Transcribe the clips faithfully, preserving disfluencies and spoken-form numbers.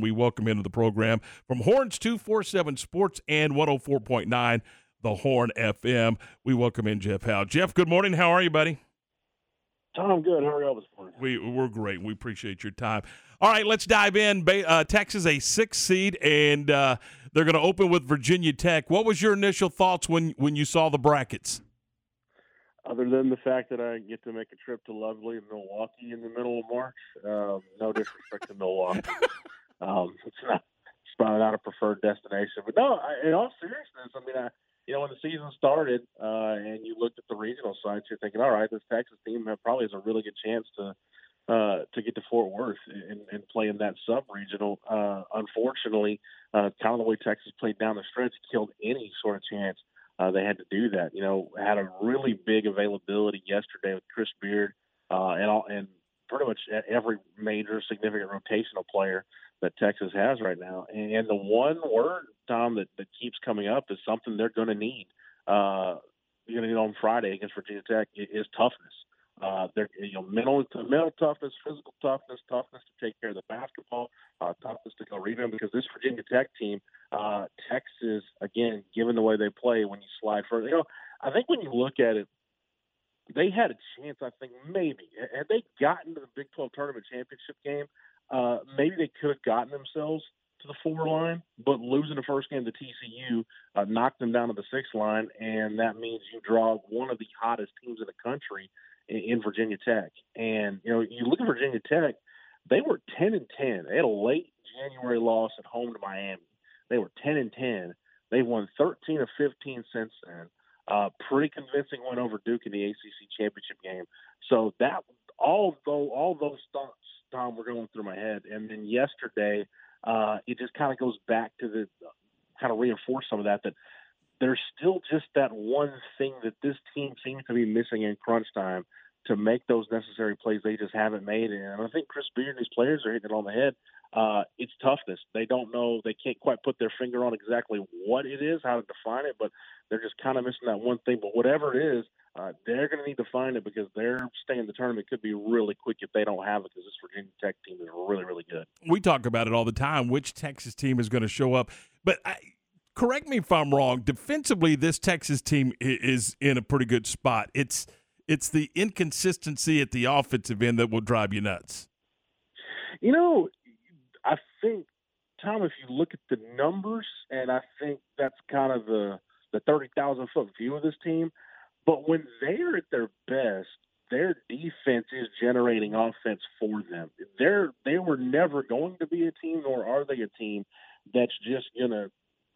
we welcome into the program from Horns two forty-seven Sports and one oh four point nine, the Horn F M. We welcome in Jeff Howe. Jeff, good morning. How are you, buddy? Tom, good. How are y'all this morning? We, we're great. We appreciate your time. All right, let's dive in. Uh, Texas, a sixth seed, and uh, they're going to open with Virginia Tech. What was your initial thoughts when, when you saw the brackets? Other than the fact that I get to make a trip to lovely Milwaukee in the middle of March, um, no disrespect to Milwaukee. Um, it's not, it's probably not a preferred destination. But, no, I, in all seriousness, I mean, I, you know, when the season started uh, and you looked at the regional sites, you're thinking, all right, this Texas team probably has a really good chance to uh, to get to Fort Worth and, and play in that sub-regional. Uh, unfortunately, uh, kind of the way Texas played down the stretch, killed any sort of chance uh, they had to do that. You know, had a really big availability yesterday with Chris Beard uh, and all, and pretty much every major significant rotational player that Texas has right now. And the one word, Tom, that, that keeps coming up is something they're going to need. Uh, you're going to need on Friday against Virginia Tech is toughness. Uh, they're, you know, mental, mental toughness, physical toughness, toughness to take care of the basketball, uh, toughness to go rebound, because this Virginia Tech team, uh, Texas, again, given the way they play, when you slide further, you know, I think when you look at it, they had a chance, I think, maybe. Had they gotten to the Big twelve Tournament Championship game, uh, maybe they could have gotten themselves to the four line, but losing the first game to T C U uh, knocked them down to the six line, and that means you draw one of the hottest teams in the country in, in Virginia Tech. And, you know, you look at Virginia Tech, they were ten and ten. They had a late January loss at home to Miami. They were ten and ten. They won thirteen of fifteen since then. Uh, pretty convincing win over Duke in the A C C championship game. So that, although all those thoughts, Tom, were going through my head, and then yesterday, uh, it just kind of goes back to the uh, kind of reinforce some of that. That there's still just that one thing that this team seems to be missing in crunch time to make those necessary plays they just haven't made. And I think Chris Beard and his players are hitting it on the head. Uh, it's toughness. They don't know. They can't quite put their finger on exactly what it is, how to define it, but they're just kind of missing that one thing. But whatever it is, uh, they're going to need to find it, because their stay in the tournament could be really quick if they don't have it, because this Virginia Tech team is really, really good. We talk about it all the time, which Texas team is going to show up. But I, correct me if I'm wrong, defensively this Texas team is in a pretty good spot. It's it's the inconsistency at the offensive end that will drive you nuts. You know, I think, Tom, if you look at the numbers, and I think that's kind of the, the thirty thousand foot view of this team, but when they're at their best, their defense is generating offense for them. They're, they were never going to be a team, nor are they a team, that's just going to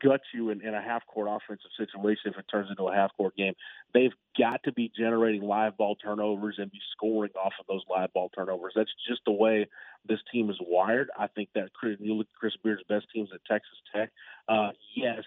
gut you in, in a half-court offensive situation if it turns into a half-court game. They've got to be generating live ball turnovers and be scoring off of those live ball turnovers. That's just the way this team is wired. I think that you look at Chris Beard's best teams at Texas Tech. Uh, yes,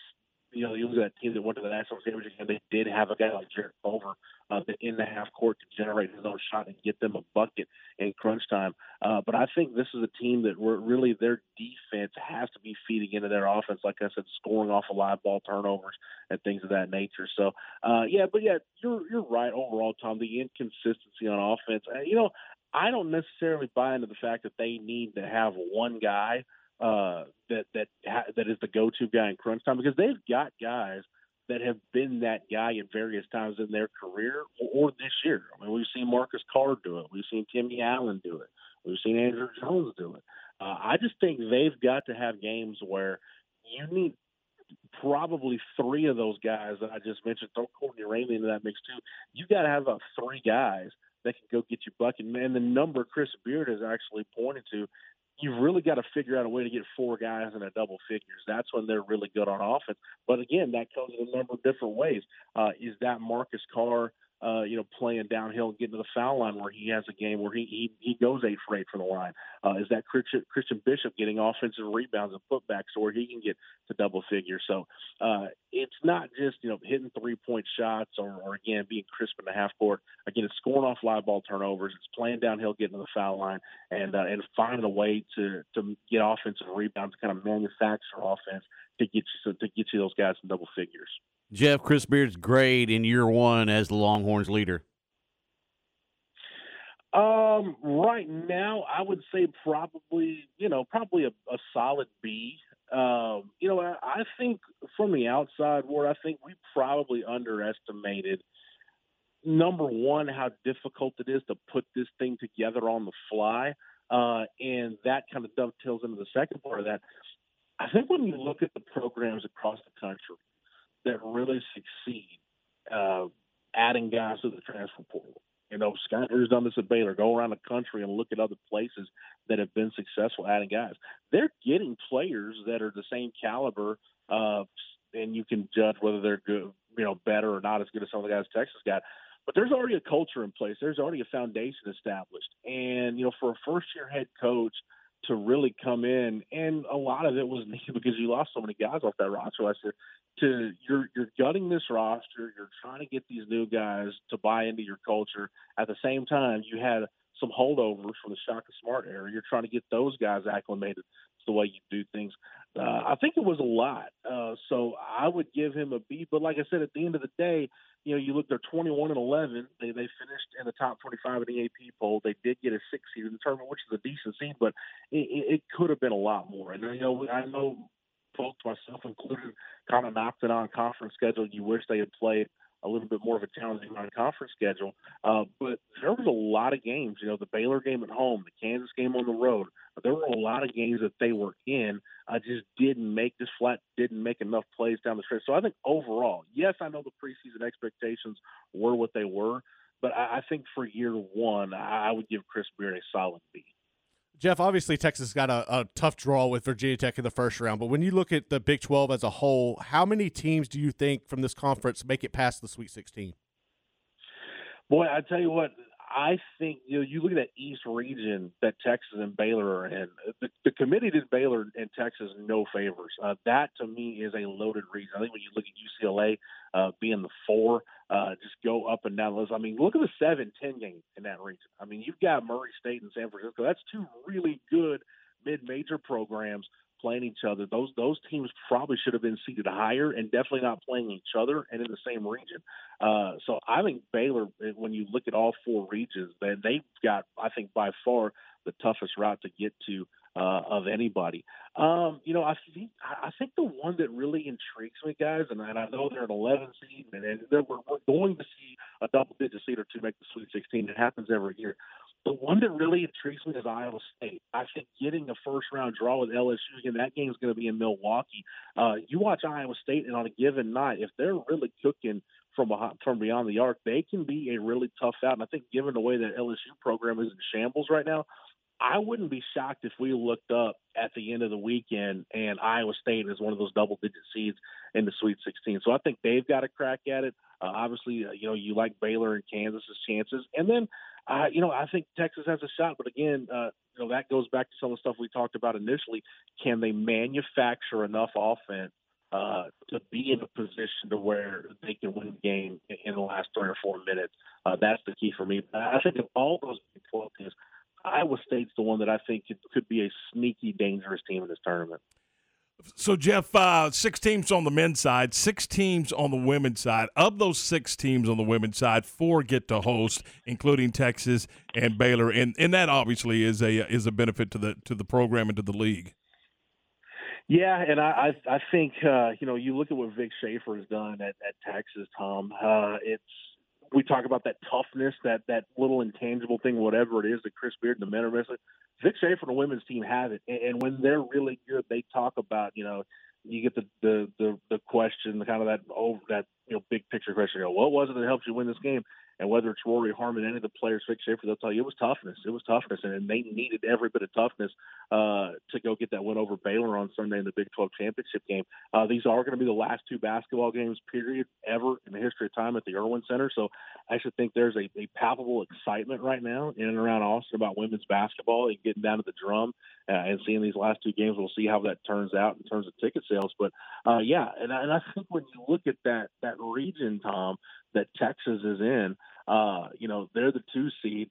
you know, you look at that team that went to the national championship, and they did have a guy like Jared Culver uh, that in the half court could generate his own shot and get them a bucket in crunch time. Uh, but I think this is a team that were really their defense has to be feeding into their offense, like I said, scoring off of live ball turnovers and things of that nature. So, uh, yeah, but, yeah, you're you're right overall, Tom, the inconsistency on offense. You know, I don't necessarily buy into the fact that they need to have one guy Uh, that that ha- that is the go-to guy in crunch time, because they've got guys that have been that guy at various times in their career or, or this year. I mean, we've seen Marcus Carr do it. We've seen Timmy Allen do it. We've seen Andrew Jones do it. Uh, I just think they've got to have games where you need probably three of those guys that I just mentioned. Throw Courtney Ramey into that mix too. You got to have about three guys that can go get you bucket. Man, the number Chris Beard has actually pointed to, you've really got to figure out a way to get four guys in a double figures. That's when they're really good on offense. But, again, that comes in a number of different ways. Uh, is that Marcus Carr, uh, you know, playing downhill and getting to the foul line where he has a game where he he, he goes eight for eight for the line? Uh, is that Christian Bishop getting offensive rebounds and putbacks where he can get to double figures? So uh, it's not just, you know, hitting three-point shots or, or, again, being crisp in the half court. Again, it's scoring off live ball turnovers. It's playing downhill, getting to the foul line, and uh, and finding a way to, to get offensive rebounds, to kind of manufacture offense to get you to get you those guys in double figures. Jeff, Chris Beard's grade in year one as the Longhorns leader. Um, right now, I would say probably, you know, probably a, a solid B. Um, you know, I, I think from the outside world, I think we probably underestimated, number one, how difficult it is to put this thing together on the fly. Uh, and that kind of dovetails into the second part of that. I think when you look at the programs across the country that really succeed uh, adding guys to the transfer portal, you know, Scott Drew's done this at Baylor. Go around the country and look at other places that have been successful adding guys. They're getting players that are the same caliber, uh, and you can judge whether they're good, you know, better or not as good as some of the guys Texas got. But there's already a culture in place. There's already a foundation established. And, you know, for a first-year head coach to really come in, and a lot of it was because you lost so many guys off that roster last year, to you're, you're gutting this roster, you're trying to get these new guys to buy into your culture. At the same time, you had some holdovers from the Shaka Smart era. You're trying to get those guys acclimated to the way you do things. Uh, I think it was a lot. Uh, so I would give him a B. But like I said, at the end of the day, you know, you look, they're twenty-one and eleven. They they finished in the top twenty-five in the A P poll. They did get a six seed in the tournament, which is a decent seed, but it, it could have been a lot more. And you know, I know folks, myself included, kind of knocked it on conference schedule. You wish they had played a little bit more of a challenging non-conference schedule, uh, but there was a lot of games. You know, the Baylor game at home, the Kansas game on the road. There were a lot of games that they were in. I just didn't make this flat, didn't make enough plays down the stretch. So I think overall, yes, I know the preseason expectations were what they were, but I, I think for year one, I would give Chris Beard a solid B. Jeff, obviously Texas got a, a tough draw with Virginia Tech in the first round, but when you look at the Big twelve as a whole, how many teams do you think from this conference make it past the Sweet sixteen? Boy, I tell you what, I think, you know, you look at that East region that Texas and Baylor are in. The, the committee did Baylor and Texas no favors. Uh, that, to me, is a loaded region. I think when you look at U C L A uh, being the four, uh, just go up and down the list. I mean, look at the seven ten game in that region. I mean, you've got Murray State and San Francisco. That's two really good mid-major programs playing each other. Those those teams probably should have been seated higher and definitely not playing each other and in the same region. Uh, so I think Baylor, when you look at all four regions, they, they've got, I think, by far the toughest route to get to uh, of anybody. Um, you know, I think, I think the one that really intrigues me, guys, and, and I know they're an eleven seed, and, and we're, we're going to see a double-digit seed or two make the Sweet sixteen. It happens every year. The one that really intrigues me is Iowa State. I think getting a first-round draw with L S U, again, that game is going to be in Milwaukee. Uh, you watch Iowa State, and on a given night, if they're really cooking from a, from beyond the arc, they can be a really tough out. And I think given the way that L S U program is in shambles right now, I wouldn't be shocked if we looked up at the end of the weekend and Iowa State is one of those double-digit seeds in the Sweet sixteen. So I think they've got a crack at it. Uh, obviously, uh, you know, you like Baylor and Kansas's chances. And then, uh, you know, I think Texas has a shot. But, again, uh, you know, that goes back to some of the stuff we talked about initially. Can they manufacture enough offense uh, to be in a position to where they can win the game in the last three or four minutes? Uh, that's the key for me. I think of all those big twelve teams, Iowa State's the one that I think could, could be a sneaky, dangerous team in this tournament. So, Jeff, uh, six teams on the men's side, six teams on the women's side. Of those six teams on the women's side, four get to host, including Texas and Baylor, and and that obviously is a is a benefit to the to the program and to the league. Yeah, and I I, I think uh, you know, you look at what Vic Schaefer has done at, at Texas, Tom. Uh, it's We talk about that toughness, that that little intangible thing, whatever it is, that Chris Beard and the men are missing. Vic Schaefer and the women's team have it, and, and when they're really good, they talk about, you know, you get the the the, the question, the kind of that over that you know big picture question. You know, what was it that helped you win this game? And whether it's Rory Harmon, any of the players, Vic Schaefer, they'll tell you it was toughness. It was toughness, and, and they needed every bit of toughness uh, to go get that win over Baylor on Sunday in the Big twelve championship game. Uh, these are going to be the last two basketball games, period, ever in the history of time at the Irwin Center. So I should think there's a, a palpable excitement right now in and around Austin about women's basketball and getting down to the drum uh, and seeing these last two games. We'll see how that turns out in terms of ticket sales. But, uh, yeah, and, and I think when you look at that that region, Tom, that Texas is in, uh, you know, they're the two seed.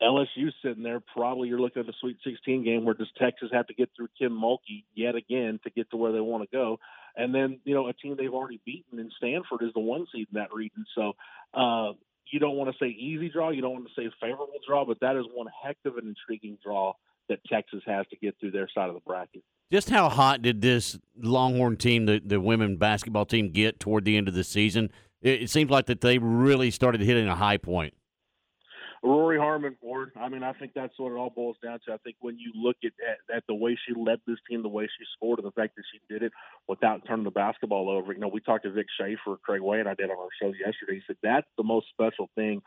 L S U sitting there, probably you're looking at the Sweet sixteen game where does Texas have to get through Kim Mulkey yet again to get to where they want to go. And then, you know, a team they've already beaten in Stanford is the one seed in that region. So, uh, you don't want to say easy draw, you don't want to say favorable draw, but that is one heck of an intriguing draw that Texas has to get through their side of the bracket. Just how hot did this Longhorn team, the, the women basketball team, get toward the end of the season? It, it seems like that they really started hitting a high point. Rory Harmon, Ward, I mean, I think that's what it all boils down to. I think when you look at, at, at the way she led this team, the way she scored, and the fact that she did it without turning the basketball over. You know, we talked to Vic Schaefer, Craig Way, and I did on our show yesterday. He said that's the most special thing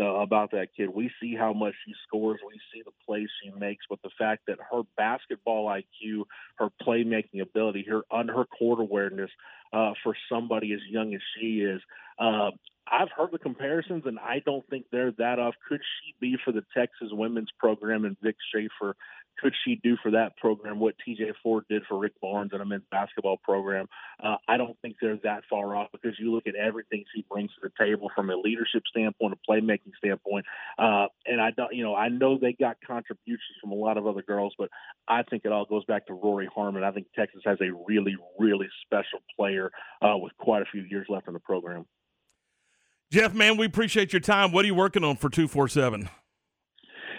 uh, about that kid. We see how much she scores. We see the plays she makes. But the fact that her basketball I Q, her playmaking ability, her, her court awareness uh, for somebody as young as she is, uh, I've heard the comparisons, and I don't think they're that off. Could she be for the Texas women's program and Vic Schaefer? Could she do for that program what T J Ford did for Rick Barnes in a men's basketball program? Uh, I don't think they're that far off because you look at everything she brings to the table from a leadership standpoint, a playmaking standpoint. Uh, and I don't, you know, I know they got contributions from a lot of other girls, but I think it all goes back to Rory Harmon. I think Texas has a really, really special player uh, with quite a few years left in the program. Jeff, man, we appreciate your time. What are you working on for two forty-seven?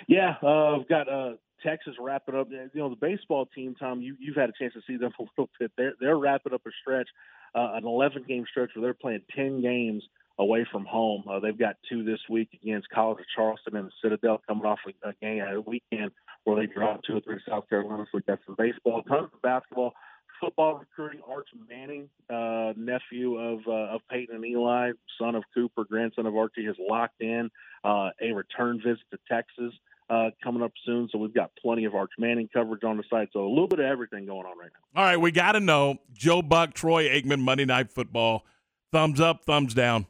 Yeah, uh, I've got uh, Texas wrapping up. You know, the baseball team, Tom, you, you've had a chance to see them a little bit. They're, they're wrapping up a stretch, uh, an eleven-game stretch where they're playing ten games away from home. Uh, they've got two this week against College of Charleston and the Citadel coming off a game at a weekend where they dropped two or three South Carolina. So we've got some baseball, tons of basketball. Football recruiting, Arch Manning, uh, nephew of uh, of Peyton and Eli, son of Cooper, grandson of Archie, is locked in uh, a return visit to Texas uh, coming up soon. So we've got plenty of Arch Manning coverage on the site. So a little bit of everything going on right now. All right, we got to know. Joe Buck, Troy Aikman, Monday Night Football. Thumbs up, thumbs down.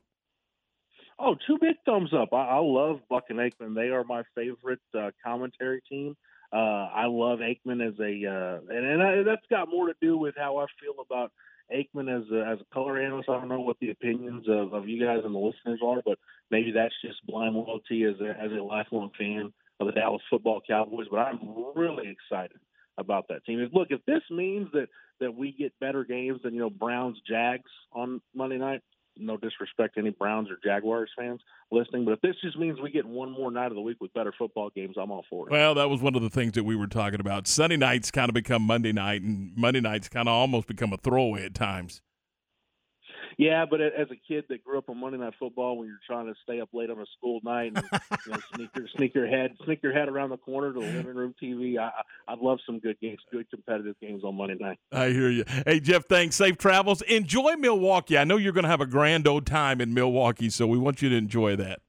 Oh, two big thumbs up. I, I love Buck and Aikman. They are my favorite uh, commentary team. Uh, I love Aikman as a uh, – and, and I, that's got more to do with how I feel about Aikman as a, as a color analyst. I don't know what the opinions of, of you guys and the listeners are, but maybe that's just blind loyalty as a, as a lifelong fan of the Dallas Football Cowboys. But I'm really excited about that team. Look, if this means that, that we get better games than, you know, Browns-Jags on Monday night, no disrespect to any Browns or Jaguars fans listening, but if this just means we get one more night of the week with better football games, I'm all for it. Well, that was one of the things that we were talking about. Sunday nights kind of become Monday night, and Monday nights kind of almost become a throwaway at times. Yeah, but as a kid that grew up on Monday Night Football, when you're trying to stay up late on a school night and you know, sneak, your, sneak your head sneak your head around the corner to the living room T V, I, I'd love some good games, good competitive games on Monday night. I hear you. Hey, Jeff, thanks. Safe travels. Enjoy Milwaukee. I know you're going to have a grand old time in Milwaukee, so we want you to enjoy that.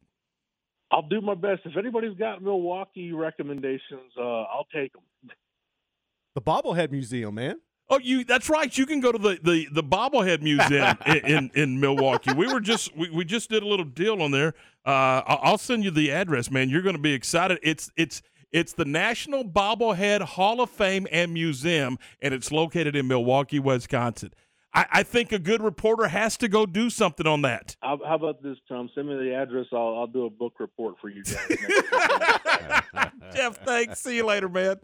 I'll do my best. If anybody's got Milwaukee recommendations, uh, I'll take them. The Bobblehead Museum, man. Oh, you that's right. You can go to the, the, the Bobblehead Museum in, in, in Milwaukee. We were just we, we just did a little deal on there. Uh, I'll send you the address, man. You're going to be excited. It's it's it's the National Bobblehead Hall of Fame and Museum, and it's located in Milwaukee, Wisconsin. I, I think a good reporter has to go do something on that. How, how about this, Tom? Send me the address. I'll I'll do a book report for you guys. Jeff, thanks. See you later, man.